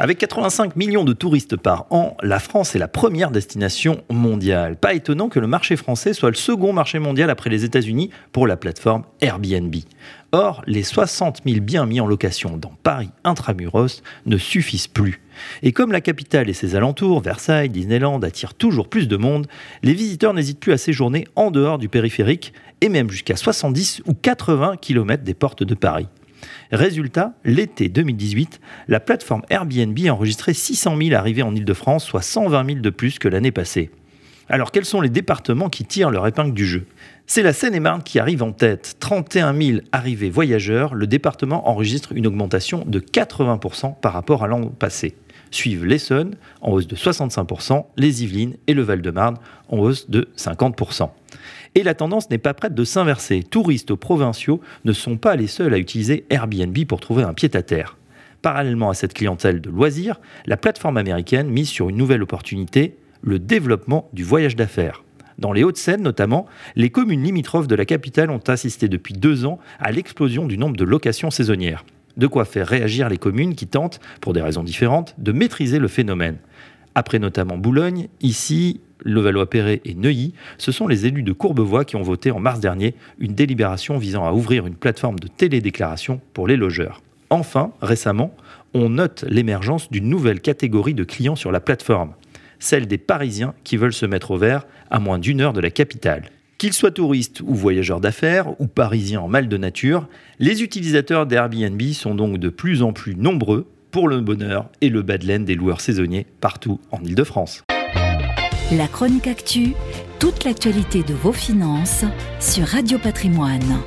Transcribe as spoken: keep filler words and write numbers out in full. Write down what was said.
Avec quatre-vingt-cinq millions de touristes par an, la France est la première destination mondiale. Pas étonnant que le marché français soit le second marché mondial après les États-Unis pour la plateforme Airbnb. Or, les soixante mille biens mis en location dans Paris intramuros ne suffisent plus. Et comme la capitale et ses alentours, Versailles, Disneyland, attirent toujours plus de monde, les visiteurs n'hésitent plus à séjourner en dehors du périphérique et même jusqu'à soixante-dix ou quatre-vingts kilomètres des portes de Paris. Résultat, l'été deux mille dix-huit, la plateforme Airbnb a enregistré six cent mille arrivées en Île-de-France, soit cent vingt mille de plus que l'année passée. Alors quels sont les départements qui tirent leur épingle du jeu ? C'est la Seine-et-Marne qui arrive en tête. trente et un mille arrivées voyageurs, le département enregistre une augmentation de quatre-vingts pour cent par rapport à l'an passé. Suivent l'Essonne, en hausse de soixante-cinq pour cent, les Yvelines et le Val-de-Marne, en hausse de cinquante pour cent. Et la tendance n'est pas prête de s'inverser. Touristes provinciaux ne sont pas les seuls à utiliser Airbnb pour trouver un pied-à-terre. Parallèlement à cette clientèle de loisirs, la plateforme américaine mise sur une nouvelle opportunité, le développement du voyage d'affaires. Dans les Hauts-de-Seine notamment, les communes limitrophes de la capitale ont assisté depuis deux ans à l'explosion du nombre de locations saisonnières. De quoi faire réagir les communes qui tentent, pour des raisons différentes, de maîtriser le phénomène. Après notamment Boulogne, ici, Levallois-Perret et Neuilly, ce sont les élus de Courbevoie qui ont voté en mars dernier une délibération visant à ouvrir une plateforme de télédéclaration pour les logeurs. Enfin, récemment, on note l'émergence d'une nouvelle catégorie de clients sur la plateforme, celle des Parisiens qui veulent se mettre au vert à moins d'une heure de la capitale. Qu'ils soient touristes ou voyageurs d'affaires, ou parisiens en mal de nature, les utilisateurs d'Airbnb sont donc de plus en plus nombreux pour le bonheur et le bas de laine des loueurs saisonniers partout en Île-de-France. La Chronique Actu, toute l'actualité de vos finances sur Radio Patrimoine.